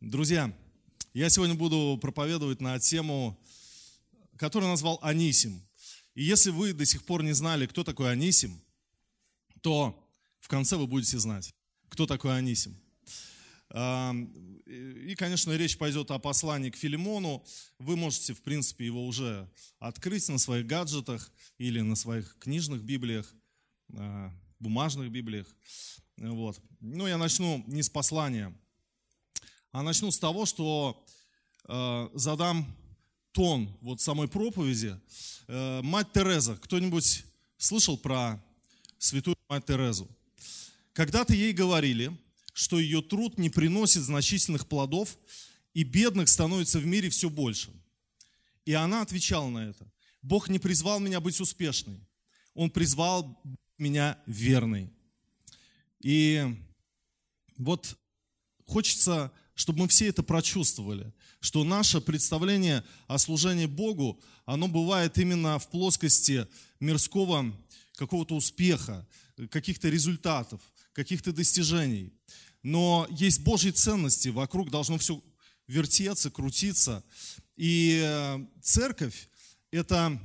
Друзья, я сегодня буду проповедовать на тему, которую назвал Онисим. И если вы до сих пор не знали, кто такой Онисим, то в конце вы будете знать, кто такой Онисим. И, конечно, речь пойдет о послании к Филимону. Вы можете, в принципе, его уже открыть на своих гаджетах или на своих книжных библиях, бумажных библиях. Вот. Но я начну не с послания, а начну с того, что задам тон вот самой проповеди. Мать Тереза. Кто-нибудь слышал про святую Мать Терезу? Когда-то ей говорили, что ее труд не приносит значительных плодов, и бедных становится в мире все больше. И она отвечала на это. Бог не призвал меня быть успешной. Он призвал меня верной. И вот хочется, чтобы мы все это прочувствовали, что наше представление о служении Богу, оно бывает именно в плоскости мирского какого-то успеха, каких-то результатов, каких-то достижений. Но есть Божьи ценности, вокруг должно все вертеться, крутиться. И церковь – это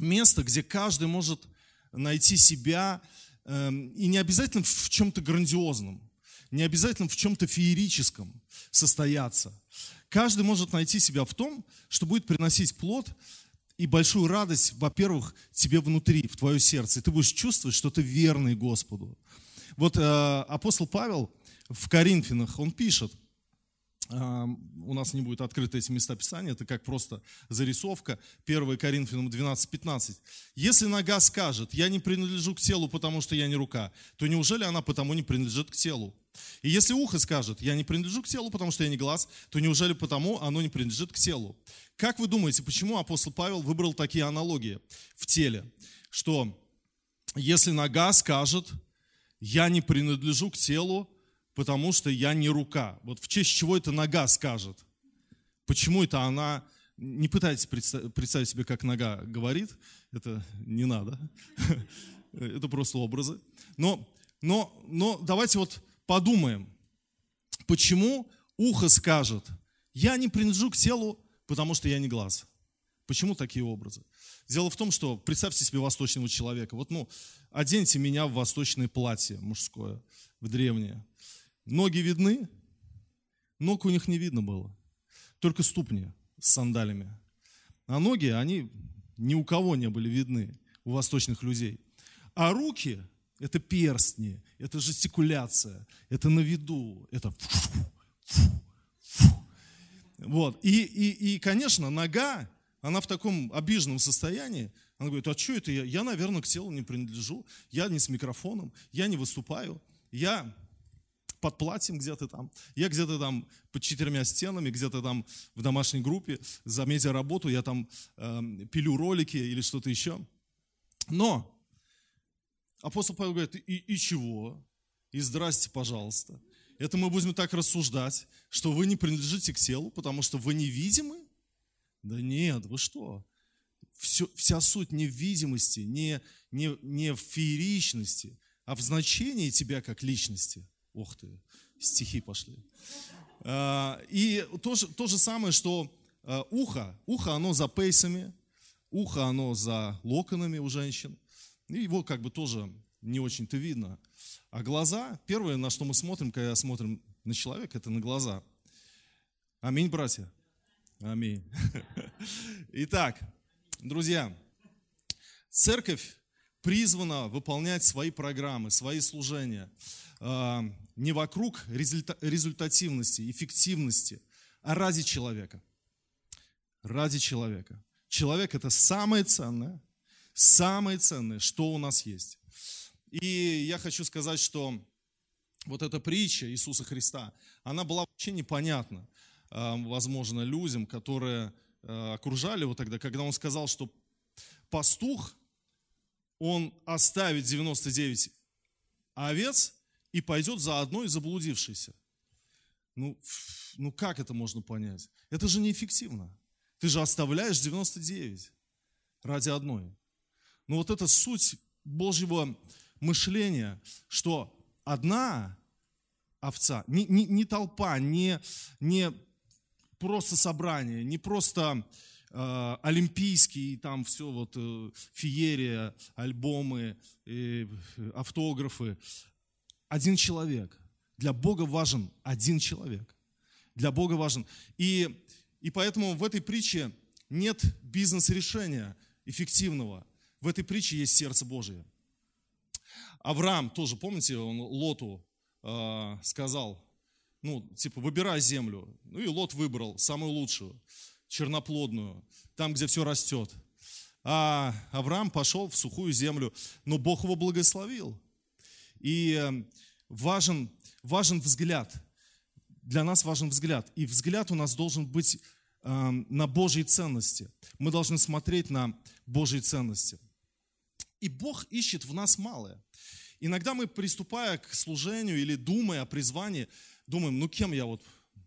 место, где каждый может найти себя, и не обязательно в чем-то грандиозном, не обязательно в чем-то феерическом состояться. Каждый может найти себя в том, что будет приносить плод и большую радость, во-первых, тебе внутри, в твое сердце. И ты будешь чувствовать, что ты верный Господу. Вот апостол Павел в Коринфянах, он пишет, у нас не будет открыты эти места Писания, это как просто зарисовка, 1 Коринфянам 12:15. «Если нога скажет, я не принадлежу к телу, потому что я не рука, то неужели она потому не принадлежит к телу? И если ухо скажет, я не принадлежу к телу, потому что я не глаз, то неужели потому оно не принадлежит к телу?» Как вы думаете, почему апостол Павел выбрал такие аналогии в теле? Что если нога скажет, я не принадлежу к телу, потому что я не рука. Вот в честь чего это нога скажет? Почему это она... Не пытайтесь представить себе, как нога говорит. Это не надо. Это просто образы. Но давайте вот подумаем. Почему ухо скажет, я не принадлежу к телу, потому что я не глаз? Почему такие образы? Дело в том, что представьте себе восточного человека. Вот, оденьте меня в восточное платье мужское, в древнее. Ноги видны, ног у них не видно было. Только ступни с сандалями. А ноги, они ни у кого не были видны, у восточных людей. А руки – это перстни, это жестикуляция, это на виду, это... Вот. И, конечно, нога, она в таком обиженном состоянии, она говорит, а что это я? Я, наверное, к телу не принадлежу, я не с микрофоном, я не выступаю, я под платьем где-то там, я где-то там под 4 стенами, где-то там в домашней группе, за медиаработу, я там пилю ролики или что-то еще. Но апостол Павел говорит, и чего? И здрасте, пожалуйста. Это мы будем так рассуждать, что вы не принадлежите к телу, потому что вы невидимы? Да нет, вы что? Вся суть не в видимости, не в фееричности, а в значении тебя как личности. Ох ты, стихи пошли. И то же самое, что ухо оно за пейсами, ухо оно за локонами у женщин. И его как бы тоже не очень-то видно. А глаза, первое, на что мы смотрим, когда смотрим на человека, это на глаза. Аминь, братья. Аминь. Итак, друзья, церковь призвана выполнять свои программы, свои служения не вокруг результативности, эффективности, а ради человека. Ради человека. Человек – это самое ценное, что у нас есть. И я хочу сказать, что вот эта притча Иисуса Христа, она была вообще непонятна, возможно, людям, которые окружали его тогда, когда он сказал, что пастух, он оставит 99 овец и пойдет за одной заблудившейся. Ну как это можно понять? Это же неэффективно. Ты же оставляешь 99 ради одной. Но вот это суть Божьего мышления, что одна овца, не толпа, не просто собрание, не просто олимпийские, там все вот феерия, альбомы, автографы. Один человек. Для Бога важен один человек. Для Бога важен. И поэтому в этой притче нет бизнес-решения эффективного. В этой притче есть сердце Божие. Авраам тоже, помните, он Лоту сказал, выбирай землю. Ну и Лот выбрал самую лучшую, черноплодную, там, где все растет. А Авраам пошел в сухую землю, но Бог его благословил. И важен взгляд. Для нас важен взгляд. И взгляд у нас должен быть на Божьи ценности. Мы должны смотреть на Божьи ценности. И Бог ищет в нас малое. Иногда мы, приступая к служению или думая о призвании, думаем, кем я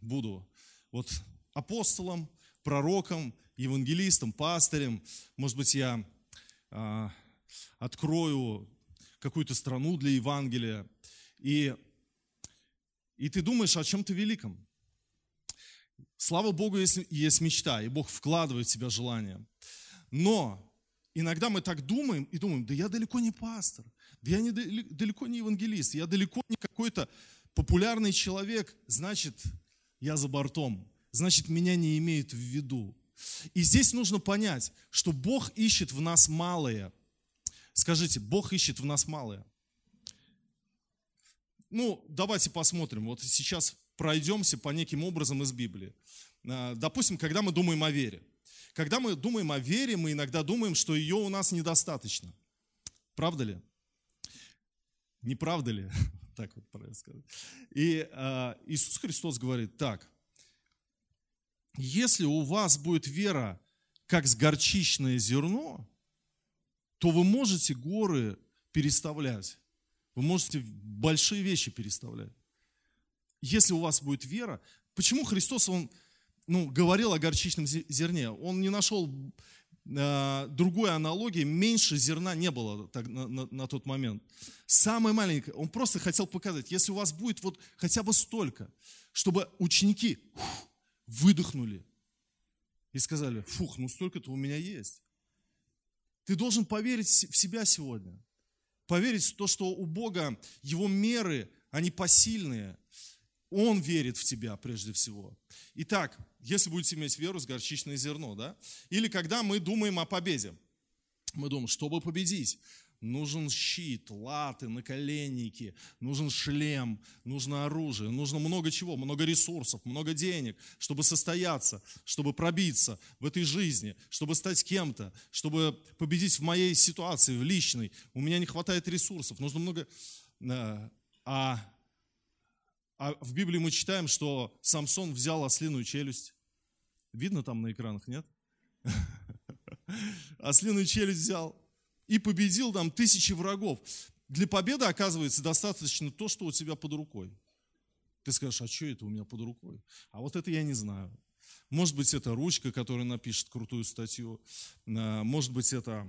буду? Апостолом, пророком, евангелистом, пастырем. Может быть, я открою какую-то страну для Евангелия. И ты думаешь о чем-то великом. Слава Богу, есть мечта, и Бог вкладывает в тебя желание. Но иногда мы так думаем, да я далеко не пастор, да я далеко не евангелист, я далеко не какой-то популярный человек, значит, я за бортом, значит, меня не имеют в виду. И здесь нужно понять, что Бог ищет в нас малое. Скажите, Бог ищет в нас малое. Давайте посмотрим. Вот сейчас пройдемся по неким образом из Библии. Допустим, когда мы думаем о вере. Когда мы думаем о вере, мы иногда думаем, что ее у нас недостаточно. Правда ли? Не правда ли? Так вот правильно сказать. И Иисус Христос говорит так. Если у вас будет вера, как с горчичное зерно, то вы можете горы переставлять. Вы можете большие вещи переставлять. Если у вас будет вера, почему Христос, Он говорил о горчичном зерне? Он не нашел другой аналогии, меньше зерна не было на тот момент. Самое маленькое, Он просто хотел показать, если у вас будет хотя бы столько, чтобы ученики выдохнули и сказали, столько-то у меня есть. Ты должен поверить в себя сегодня. Поверить в то, что у Бога Его меры, они посильные. Он верит в тебя прежде всего. Итак, если будете иметь веру с горчичное зерно, да? Или когда мы думаем о победе. Мы думаем, чтобы победить, нужен щит, латы, наколенники, нужен шлем, нужно оружие, нужно много чего, много ресурсов, много денег, чтобы состояться, чтобы пробиться в этой жизни, чтобы стать кем-то, чтобы победить в моей ситуации, в личной. У меня не хватает ресурсов, нужно много... А в Библии мы читаем, что Самсон взял ослиную челюсть. Видно там на экранах, нет? Ослиную челюсть взял. И победил там тысячи врагов. Для победы, оказывается, достаточно то, что у тебя под рукой. Ты скажешь, а что это у меня под рукой? А вот это я не знаю. Может быть, это ручка, которая напишет крутую статью. Может быть, это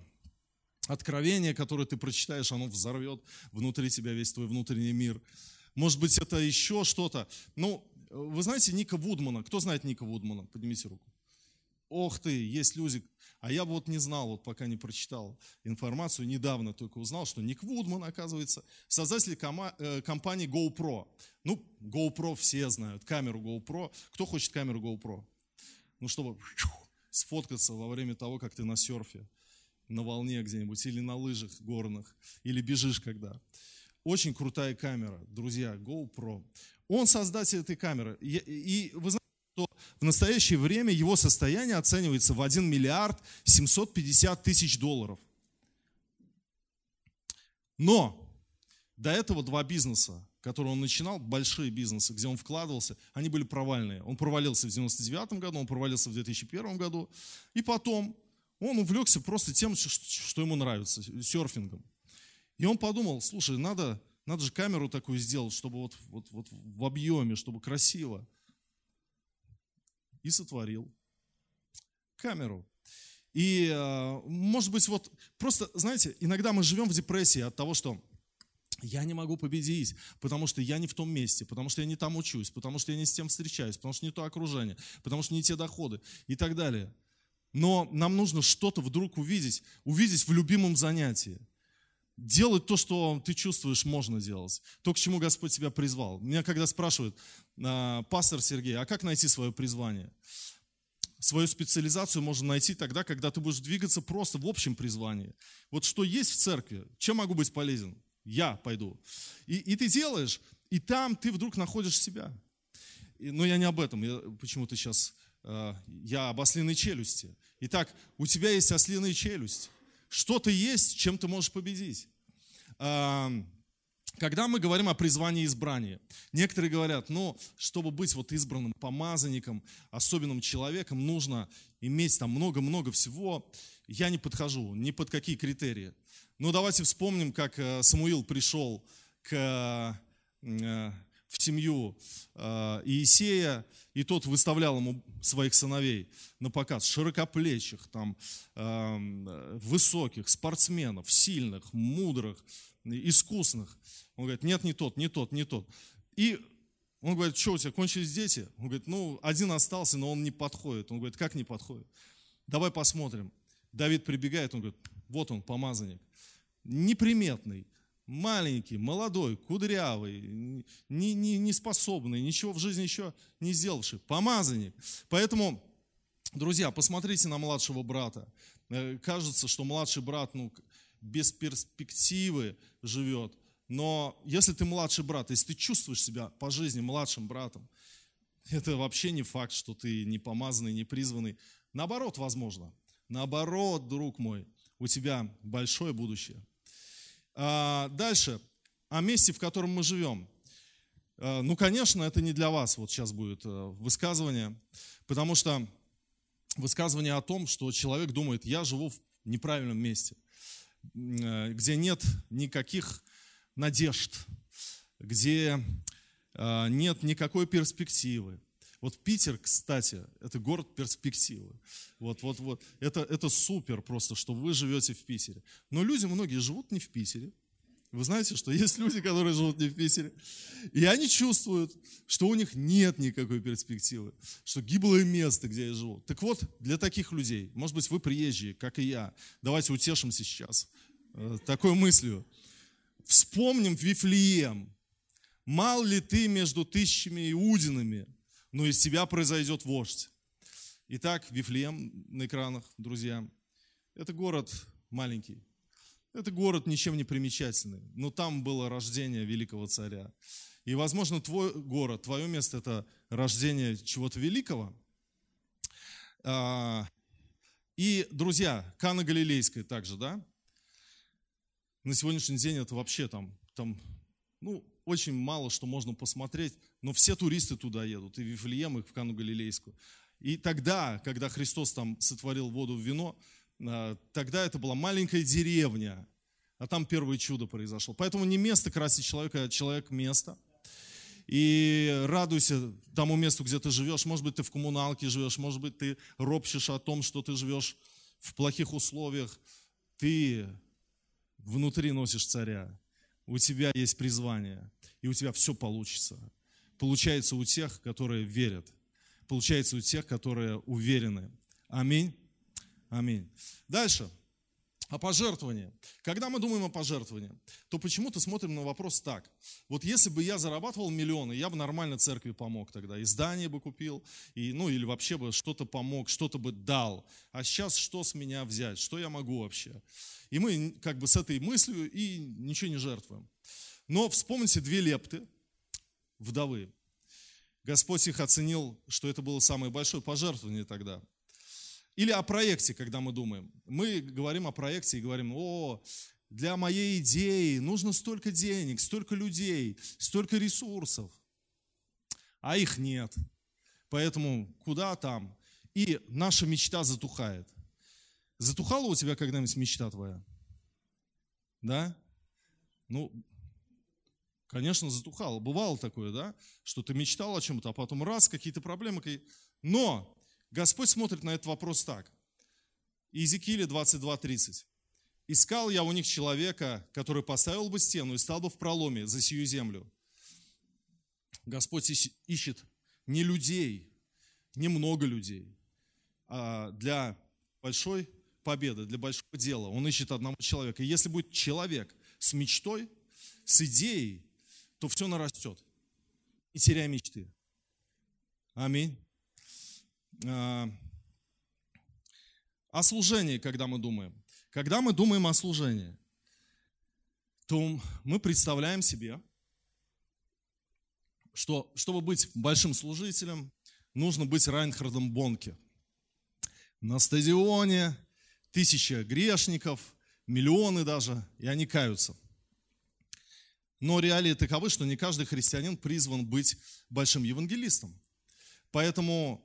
откровение, которое ты прочитаешь, оно взорвет внутри тебя весь твой внутренний мир. Может быть, это еще что-то. Вы знаете Ника Вудмана? Кто знает Ника Вудмана? Поднимите руку. Ох ты, есть люди. А я не знал, пока не прочитал информацию, недавно только узнал, что Ник Вудман, оказывается, создатель компании GoPro. GoPro все знают, камеру GoPro. Кто хочет камеру GoPro? Чтобы сфоткаться во время того, как ты на серфе, на волне где-нибудь, или на лыжах горных, или бежишь когда. Очень крутая камера, друзья, GoPro. Он создатель этой камеры. И вы знаете, что в настоящее время его состояние оценивается в 1 миллиард 750 тысяч долларов. Но до этого два бизнеса, которые он начинал, большие бизнесы, где он вкладывался, они были провальные. Он провалился в 1999 году, он провалился в 2001 году. И потом он увлекся просто тем, что ему нравится, серфингом. И он подумал, слушай, надо Надо же камеру такую сделать, чтобы вот в объеме, чтобы красиво. И сотворил камеру. И, может быть, вот просто, знаете, иногда мы живем в депрессии от того, что я не могу победить, потому что я не в том месте, потому что я не там учусь, потому что я не с тем встречаюсь, потому что не то окружение, потому что не те доходы и так далее. Но нам нужно что-то вдруг увидеть в любимом занятии. Делать то, что ты чувствуешь, можно делать. То, к чему Господь тебя призвал. Меня когда спрашивают, пастор Сергей, а как найти свое призвание? Свою специализацию можно найти тогда, когда ты будешь двигаться просто в общем призвании. Вот что есть в церкви, чем могу быть полезен? Я пойду. И ты делаешь, и там ты вдруг находишь себя. Но я не об этом, я почему-то сейчас, я об ослиной челюсти. Итак, у тебя есть ослиная челюсть. Что-то есть, чем ты можешь победить. Когда мы говорим о призвании и избрании, некоторые говорят, чтобы быть вот избранным помазанником, особенным человеком, нужно иметь там много-много всего. Я не подхожу ни под какие критерии. Но давайте вспомним, как Самуил пришел в семью Иисея, и тот выставлял ему своих сыновей на показ, широкоплечих, там, высоких, спортсменов, сильных, мудрых, искусных. Он говорит, нет, не тот. И он говорит, что у тебя кончились дети? Он говорит, один остался, но он не подходит. Он говорит, как не подходит? Давай посмотрим. Давид прибегает, он говорит, вот он, помазанник, неприметный. Маленький, молодой, кудрявый, неспособный, ничего в жизни еще не сделавший, помазанник. Поэтому, друзья, посмотрите на младшего брата. Кажется, что младший брат без перспективы живет. Но если ты младший брат, если ты чувствуешь себя по жизни младшим братом, это вообще не факт, что ты не помазанный, не призванный. Наоборот, возможно. Наоборот, друг мой, у тебя большое будущее. Дальше, о месте, в котором мы живем. Конечно, это не для вас, вот сейчас будет высказывание, потому что высказывание о том, что человек думает, я живу в неправильном месте, где нет никаких надежд, где нет никакой перспективы. Вот Питер, кстати, это город перспективы. Вот. Это супер просто, что вы живете в Питере. Но люди многие живут не в Питере. Вы знаете, что есть люди, которые живут не в Питере. И они чувствуют, что у них нет никакой перспективы. Что гиблое место, где я живу. Так вот, для таких людей, может быть, вы приезжие, как и я. Давайте утешимся сейчас такой мыслью. Вспомним Вифлеем. Мал ли ты между тысячами иудинами? Но из тебя произойдет вождь. Итак, Вифлеем на экранах, друзья. Это город маленький. Это город ничем не примечательный. Но там было рождение великого царя. И, возможно, твой город, твое место – это рождение чего-то великого. И, друзья, Кана Галилейская также, да? На сегодняшний день это вообще там очень мало что можно посмотреть, но все туристы туда едут, и в Вифлеем, и в Кану Галилейскую. И тогда, когда Христос там сотворил воду в вино, тогда это была маленькая деревня, а там первое чудо произошло. Поэтому не место красит человека, а человек место. И радуйся тому месту, где ты живешь. Может быть, ты в коммуналке живешь, может быть, ты ропщешь о том, что ты живешь в плохих условиях. Ты внутри носишь царя. У тебя есть призвание, и у тебя все получится. Получается у тех, которые верят. Получается у тех, которые уверены. Аминь. Аминь. Дальше. О пожертвовании. Когда мы думаем о пожертвовании, то почему-то смотрим на вопрос так. Вот если бы я зарабатывал миллионы, я бы нормально церкви помог тогда. И здание бы купил, или вообще бы что-то помог, что-то бы дал. А сейчас что с меня взять? Что я могу вообще? И мы как бы с этой мыслью и ничего не жертвуем. Но вспомните 2 лепты вдовы. Господь их оценил, что это было самое большое пожертвование тогда. Или о проекте, когда мы думаем. Мы говорим о проекте и говорим, для моей идеи нужно столько денег, столько людей, столько ресурсов. А их нет. Поэтому куда там? И наша мечта затухает. Затухала у тебя когда-нибудь мечта твоя? Да? Конечно, затухало. Бывало такое, да, что ты мечтал о чем-то, а потом раз, какие-то проблемы. Но Господь смотрит на этот вопрос так. Иезекииля 22:30. «Искал я у них человека, который поставил бы стену и стал бы в проломе за сию землю». Господь ищет не людей, не много людей, а для большой победы, для большого дела. Он ищет одного человека. И если будет человек с мечтой, с идеей, то все нарастет. Не теряй мечты. Аминь. О служении, когда мы думаем. Когда мы думаем о служении, то мы представляем себе, что, чтобы быть большим служителем, нужно быть Райнхардом Бонке. На стадионе 1000 грешников, миллионы даже, и они каются. Но реалии таковы, что не каждый христианин призван быть большим евангелистом. Поэтому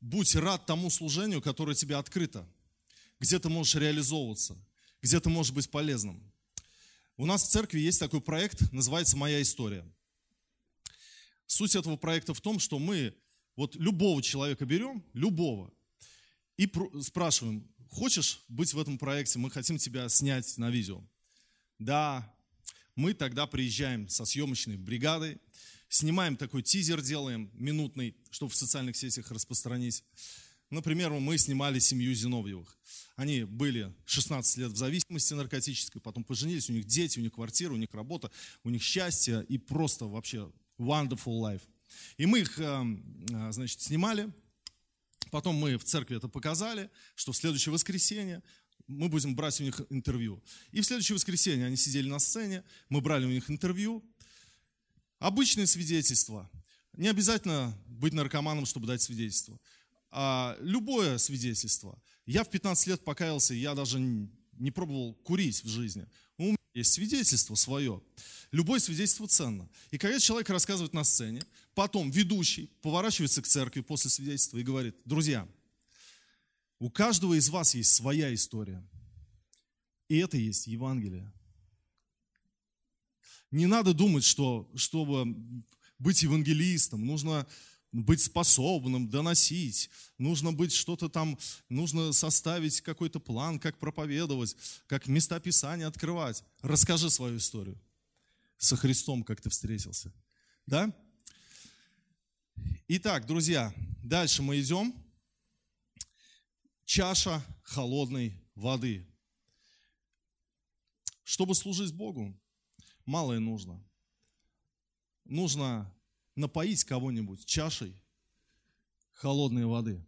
будь рад тому служению, которое тебе открыто, где ты можешь реализовываться, где ты можешь быть полезным. У нас в церкви есть такой проект, называется «Моя история». Суть этого проекта в том, что мы вот любого человека берем, любого, и спрашиваем, хочешь быть в этом проекте, мы хотим тебя снять на видео. Да, мы тогда приезжаем со съемочной бригадой, снимаем такой тизер, делаем минутный, чтобы в социальных сетях распространить. Например, мы снимали семью Зиновьевых. Они были 16 лет в зависимости наркотической, потом поженились, у них дети, у них квартира, у них работа, у них счастье и просто вообще wonderful life. И мы их, значит, снимали, потом мы в церкви это показали, что в следующее воскресенье мы будем брать у них интервью. И в следующее воскресенье они сидели на сцене, мы брали у них интервью. Обычные свидетельства. Не обязательно быть наркоманом, чтобы дать свидетельство. А любое свидетельство. Я в 15 лет покаялся, я даже не пробовал курить в жизни. У меня есть свидетельство свое. Любое свидетельство ценно. И когда человек рассказывает на сцене, потом ведущий поворачивается к церкви после свидетельства и говорит: друзья, у каждого из вас есть своя история. И это есть Евангелие. Не надо думать, что чтобы быть евангелистом, нужно быть способным, доносить, нужно быть что-то там, нужно составить какой-то план, как проповедовать, как места Писания открывать. Расскажи свою историю со Христом, как ты встретился. Да? Итак, друзья, дальше мы идем. Чаша холодной воды. Чтобы служить Богу, малое нужно. Нужно напоить кого-нибудь чашей холодной воды.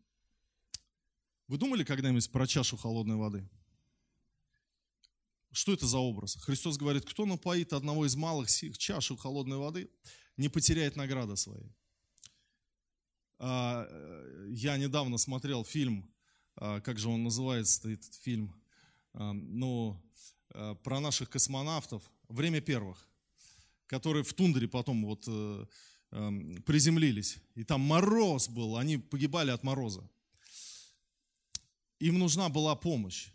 Вы думали когда-нибудь про чашу холодной воды? Что это за образ? Христос говорит, кто напоит одного из малых сих чашу холодной воды, не потеряет награды своей. Я недавно смотрел фильм, как же он называется, этот фильм, про наших космонавтов, «Время первых», которые в тундре потом вот приземлились. И там мороз был, они погибали от мороза. Им нужна была помощь,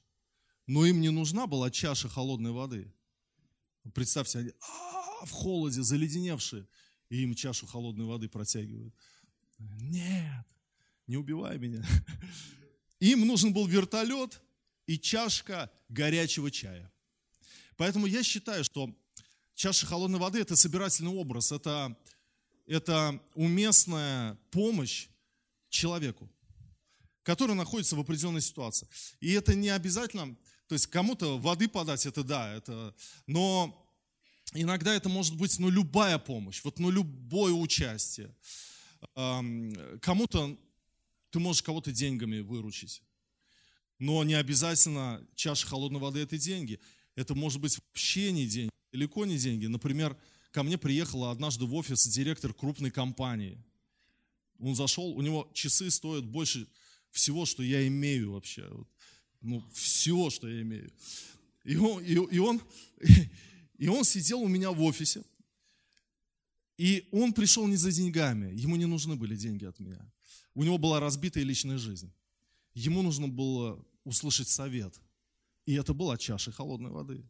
но им не нужна была чаша холодной воды. Представьте, они в холоде заледеневшие, и им чашу холодной воды протягивают. Нет, не убивай меня. Им нужен был вертолет и чашка горячего чая. Поэтому я считаю, что чаша холодной воды – это собирательный образ, это уместная помощь человеку, который находится в определенной ситуации. И это не обязательно, то есть кому-то воды подать – это да, но иногда это может быть любая помощь, любое участие. Кому-то ты можешь кого-то деньгами выручить, но не обязательно чаша холодной воды – это деньги. Это может быть вообще не деньги, далеко не деньги. Например, ко мне приехала однажды в офис директор крупной компании. Он зашел, у него часы стоят больше всего, что я имею вообще. Всего, что я имею. И он сидел у меня в офисе. И он пришел не за деньгами. Ему не нужны были деньги от меня. У него была разбитая личная жизнь. Ему нужно было услышать совет. И это была чаша холодной воды.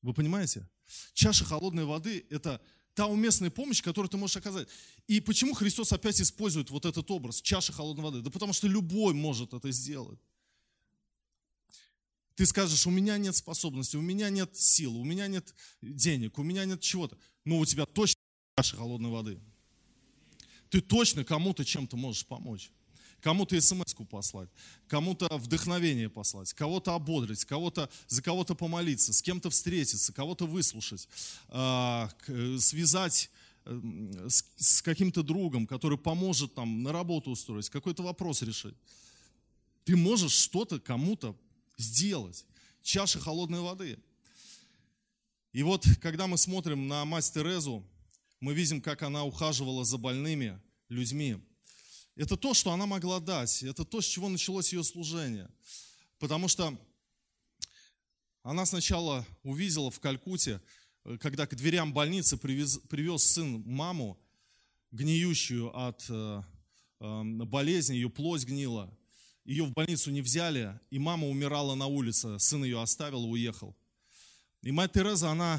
Вы понимаете? Чаша холодной воды – это та уместная помощь, которую ты можешь оказать. И почему Христос опять использует вот этот образ, чаша холодной воды? Да потому что любой может это сделать. Ты скажешь, у меня нет способности, у меня нет сил, у меня нет денег, у меня нет чего-то. Но у тебя точно чаша холодной воды. Ты точно кому-то чем-то можешь помочь. Кому-то смс-ку послать, кому-то вдохновение послать, кого-то ободрить, за кого-то помолиться, с кем-то встретиться, кого-то выслушать, связать с каким-то другом, который поможет там, на работу устроить, какой-то вопрос решить. Ты можешь что-то кому-то сделать. Чаша холодной воды. И вот, когда мы смотрим на мать Терезу, мы видим, как она ухаживала за больными людьми. Это то, что она могла дать, это то, с чего началось ее служение. Потому что она сначала увидела в Калькутте, когда к дверям больницы привез сын маму, гниющую от болезни, ее плоть гнила. Ее в больницу не взяли, и мама умирала на улице, сын ее оставил и уехал. И мать Тереза, она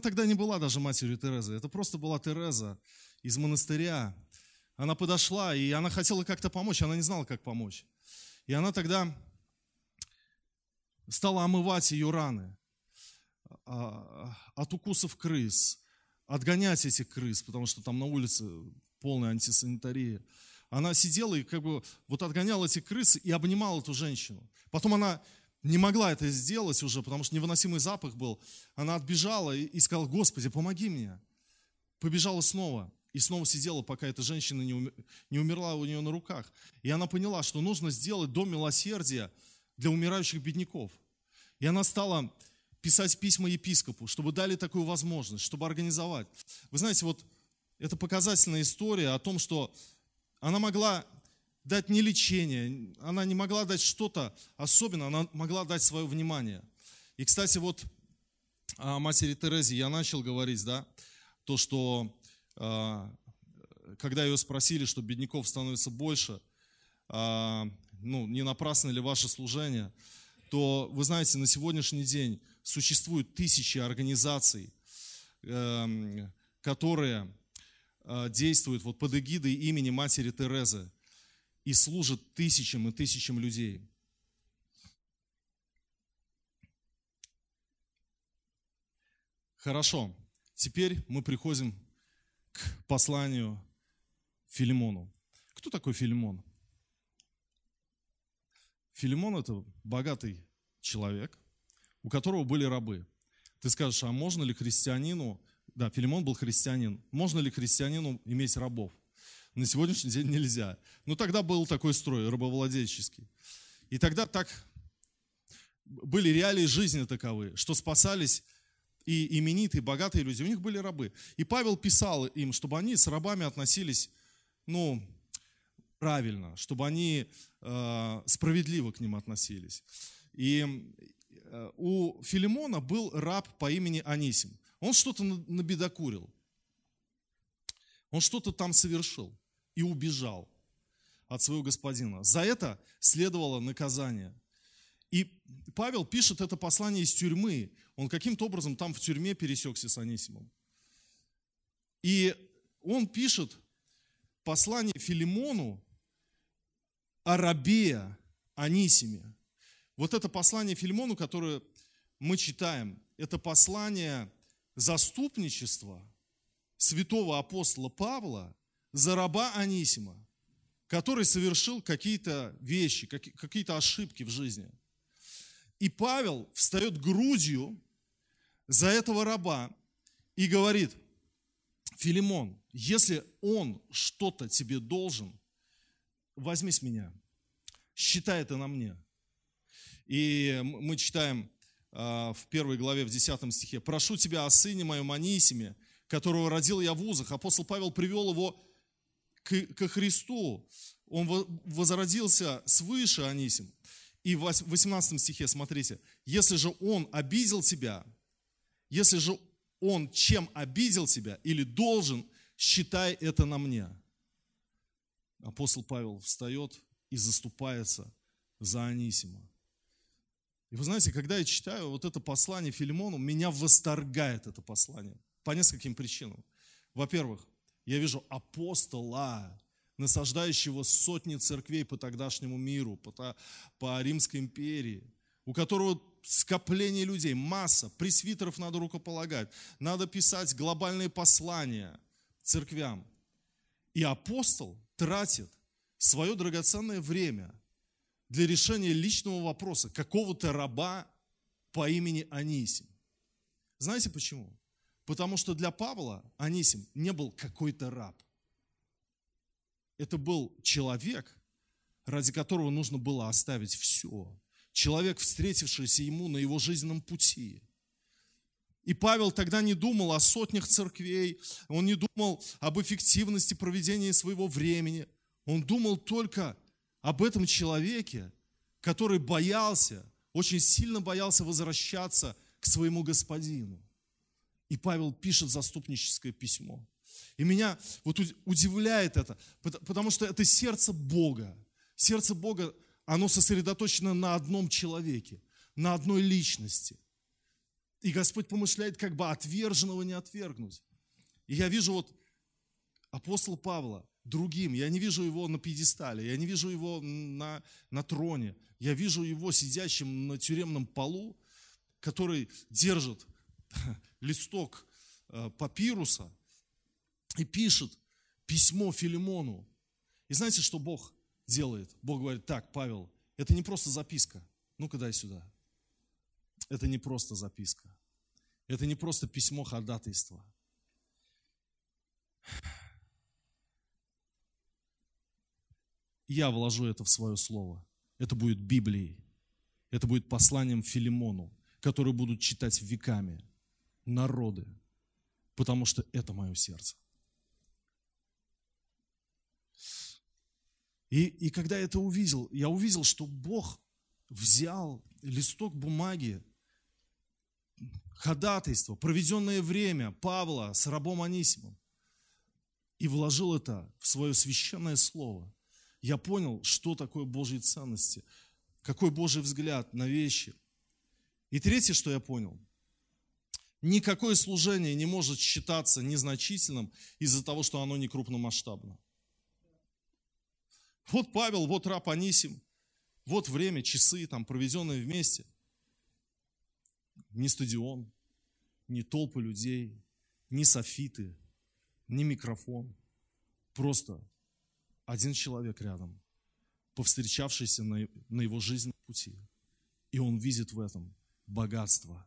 тогда не была даже матерью Терезы, это просто была Тереза из монастыря. Она подошла, и она хотела как-то помочь, она не знала, как помочь. И она тогда стала омывать ее раны от укусов крыс, отгонять этих крыс, потому что там на улице полная антисанитария. Она сидела и как бы вот отгоняла эти крысы и обнимала эту женщину. Потом она не могла это сделать уже, потому что невыносимый запах был. Она отбежала и сказала, Господи, помоги мне. Побежала снова. И снова сидела, пока эта женщина не умерла у нее на руках. И она поняла, что нужно сделать дом милосердия для умирающих бедняков. И она стала писать письма епископу, чтобы дали такую возможность, чтобы организовать. Вы знаете, вот это показательная история о том, что она могла дать не лечение, она не могла дать что-то особенное, она могла дать свое внимание. И, кстати, вот о матери Терезе я начал говорить, да, то, что... Когда ее спросили, что бедняков становится больше, не напрасно ли ваше служение, то, вы знаете, на сегодняшний день существуют тысячи организаций, которые действуют вот под эгидой имени матери Терезы и служат тысячам и тысячам людей. Хорошо, теперь мы приходим к посланию Филимону. Кто такой Филимон? Филимон – это богатый человек, у которого были рабы. Ты скажешь, а можно ли христианину... Да, Филимон был христианин. Можно ли христианину иметь рабов? На сегодняшний день нельзя. Но тогда был такой строй рабовладельческий. И тогда так были реалии жизни таковы, что спасались... И именитые, богатые люди, у них были рабы. И Павел писал им, чтобы они с рабами относились, правильно, чтобы они справедливо к ним относились. И у Филимона был раб по имени Онисим. Он что-то набедокурил, он что-то там совершил и убежал от своего господина. За это следовало наказание. И Павел пишет это послание из тюрьмы. Он каким-то образом там в тюрьме пересекся с Онисимом. И он пишет послание Филимону о рабе Онисиме. Вот это послание Филимону, которое мы читаем, это послание заступничества святого апостола Павла за раба Онисима, который совершил какие-то вещи, какие-то ошибки в жизни. И Павел встает грудью за этого раба и говорит, Филимон, если он что-то тебе должен, возьми с меня, считай это на мне. И мы читаем в 1 главе, в 10 стихе, «Прошу тебя о сыне моем Онисиме, которого родил я в узах». Апостол Павел привел его ко Христу, он возродился свыше Онисим. И в 18 стихе, смотрите, «Если же он обидел тебя, если же он чем обидел тебя или должен, считай это на мне». Апостол Павел встает и заступается за Онисима. И вы знаете, когда я читаю вот это послание Филимону, меня восторгает это послание. По нескольким причинам. Во-первых, я вижу апостола, насаждающего сотни церквей по тогдашнему миру, по Римской империи, у которого скопление людей, масса, пресвитеров надо рукополагать, надо писать глобальные послания церквям. И апостол тратит свое драгоценное время для решения личного вопроса какого-то раба по имени Онисим. Знаете почему? Потому что для Павла Онисим не был какой-то раб. Это был человек, ради которого нужно было оставить все. Человек, встретившийся ему на его жизненном пути. И Павел тогда не думал о сотнях церквей, он не думал об эффективности проведения своего времени. Он думал только об этом человеке, который боялся, очень сильно боялся возвращаться к своему господину. И Павел пишет заступническое письмо. И меня вот удивляет это, потому что это сердце Бога. Сердце Бога, оно сосредоточено на одном человеке, на одной личности. И Господь помышляет, как бы отверженного не отвергнуть. И я вижу вот апостола Павла другим. Я не вижу его на пьедестале, я не вижу его на троне. Я вижу его сидящим на тюремном полу, который держит листок папируса и пишет письмо Филимону. И знаете, что Бог делает? Бог говорит: так, Павел, это не просто записка. Ну-ка дай сюда. Это не просто записка. Это не просто письмо ходатайства. Я вложу это в свое слово. Это будет Библией. Это будет посланием Филимону, которое будут читать веками народы, потому что это мое сердце. И когда я это увидел, я увидел, что Бог взял листок бумаги, ходатайство, проведенное время Павла с рабом Онисимом, и вложил это в свое священное слово. Я понял, что такое Божьи ценности, какой Божий взгляд на вещи. И третье, что я понял: никакое служение не может считаться незначительным из-за того, что оно не крупномасштабно. Вот Павел, вот раб Онисим, вот время, часы, там, проведенные вместе. Ни стадион, ни толпы людей, ни софиты, ни микрофон. Просто один человек рядом, повстречавшийся на его жизненном пути. И он видит в этом богатство,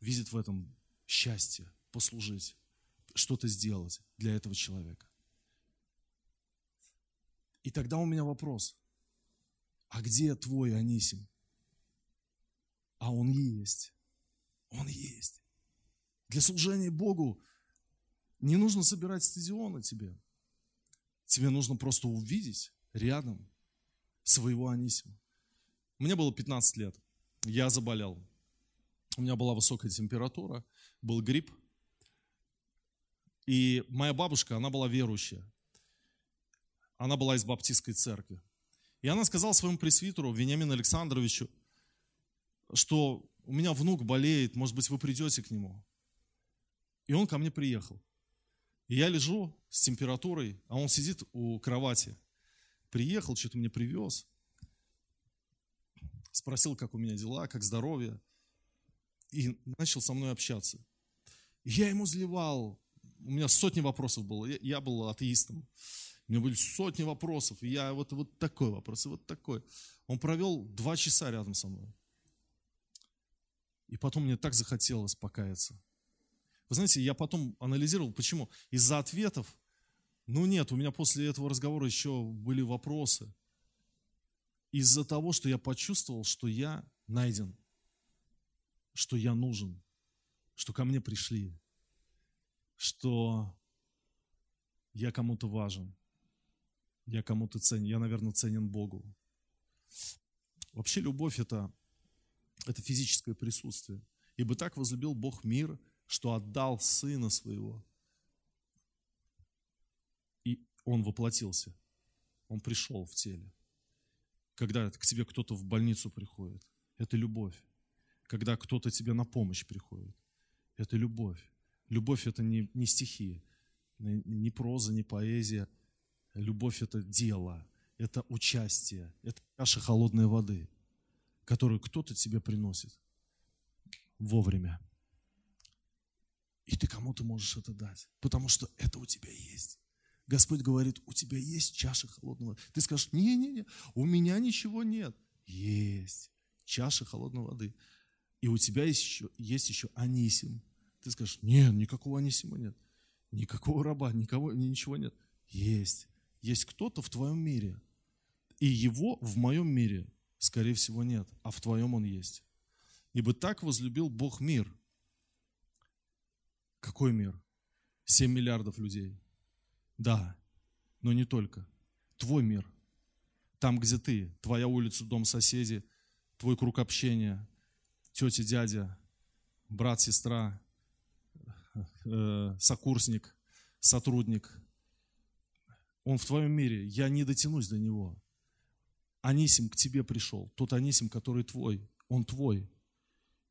видит в этом счастье послужить, что-то сделать для этого человека. И тогда у меня вопрос: а где твой Онисим? А он есть. Он есть. Для служения Богу не нужно собирать стадионы тебе. Тебе нужно просто увидеть рядом своего Онисима. Мне было 15 лет. Я заболел. У меня была высокая температура, был грипп. И моя бабушка, она была верующая. Она была из баптистской церкви. И она сказала своему пресвитеру, Вениамину Александровичу, что у меня внук болеет, может быть, вы придете к нему. И он ко мне приехал. И я лежу с температурой, а он сидит у кровати. Приехал, что-то мне привез. Спросил, как у меня дела, как здоровье. И начал со мной общаться. И я ему заливал. У меня сотни вопросов было. Я был атеистом. У меня были сотни вопросов, и я вот такой вопрос, и вот такой. Он провел 2 часа рядом со мной. И потом мне так захотелось покаяться. Вы знаете, я потом анализировал, почему. Из-за ответов, нет, у меня после этого разговора еще были вопросы. Из-за того, что я почувствовал, что я найден, что я нужен, что ко мне пришли, что я кому-то важен. Я кому-то ценен, я, наверное, ценен Богу. Вообще любовь – это физическое присутствие. Ибо так возлюбил Бог мир, что отдал Сына Своего. И Он воплотился, Он пришел в теле. Когда к тебе кто-то в больницу приходит, это любовь. Когда кто-то тебе на помощь приходит, это любовь. Любовь – это не стихи, не проза, не поэзия. Любовь – это дело, это участие, это каша холодной воды, которую кто-то тебе приносит вовремя. И ты кому-то можешь это дать, потому что это у тебя есть. Господь говорит, у тебя есть чаша холодной воды. Ты скажешь, не-не-не, у меня ничего нет. Есть чаша холодной воды. И у тебя есть еще Онисим. Ты скажешь, нет, никакого Онисима нет. Никакого раба, ничего нет. Есть. Есть кто-то в твоем мире. И его в моем мире, скорее всего, нет. А в твоем он есть. Ибо так возлюбил Бог мир. Какой мир? 7 миллиардов людей. Да, но не только. Твой мир. Там, где ты. Твоя улица, дом, соседи. Твой круг общения. Тетя, дядя, брат, сестра, сокурсник, сотрудник. Он в твоем мире. Я не дотянусь до него. Онисим к тебе пришел. Тот Онисим, который твой. Он твой.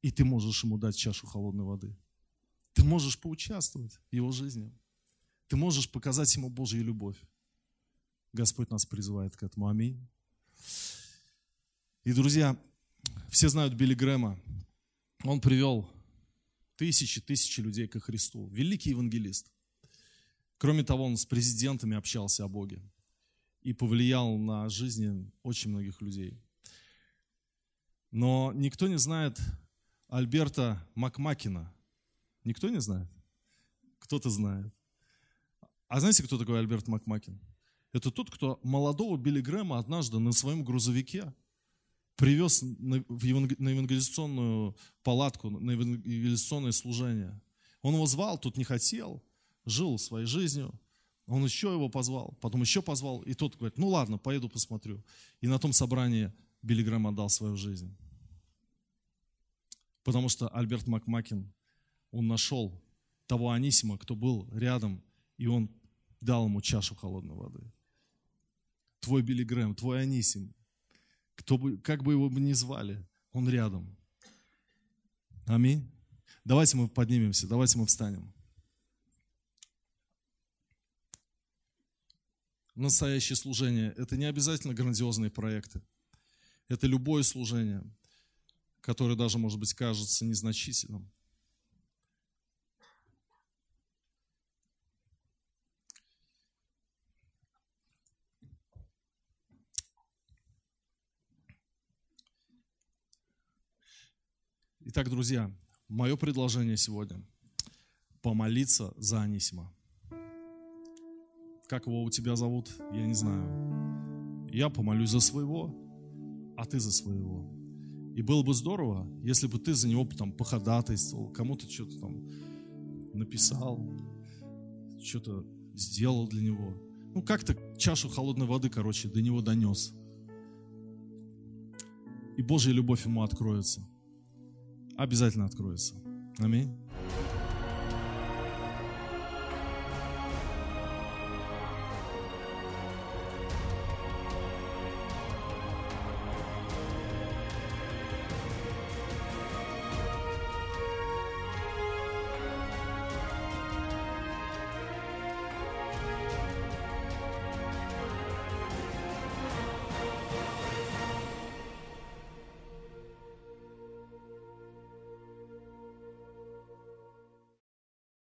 И ты можешь ему дать чашу холодной воды. Ты можешь поучаствовать в его жизни. Ты можешь показать ему Божью любовь. Господь нас призывает к этому. Аминь. И, друзья, все знают Билли Грэма. Он привел тысячи людей ко Христу. Великий евангелист. Кроме того, он с президентами общался о Боге и повлиял на жизни очень многих людей. Но никто не знает Альберта Макмакина. Никто не знает? Кто-то знает. А знаете, кто такой Альберт Макмакин? Это тот, кто молодого Билли Грэма однажды на своем грузовике привез на евангелизационную палатку, на евангелизационное служение. Он его звал, тут не хотел, жил своей жизнью. Он еще его позвал, потом еще позвал. И тот говорит, ну ладно, поеду посмотрю. И на том собрании Билли Грэм отдал свою жизнь. Потому что Альберт Макмакин, он нашел того Онисима, кто был рядом, и он дал ему чашу холодной воды. Твой Билли Грэм, твой Онисим, как бы его ни звали, он рядом. Аминь. Давайте мы поднимемся, давайте мы встанем. Настоящее служение – это не обязательно грандиозные проекты. Это любое служение, которое даже, может быть, кажется незначительным. Итак, друзья, мое предложение сегодня – помолиться за Онисима. Как его у тебя зовут, я не знаю. Я помолюсь за своего, а ты за своего. И было бы здорово, если бы ты за него там походатайствовал, кому-то что-то там написал, что-то сделал для него. Ну, как-то чашу холодной воды, короче, до него донес. И Божья любовь ему откроется. Обязательно откроется. Аминь.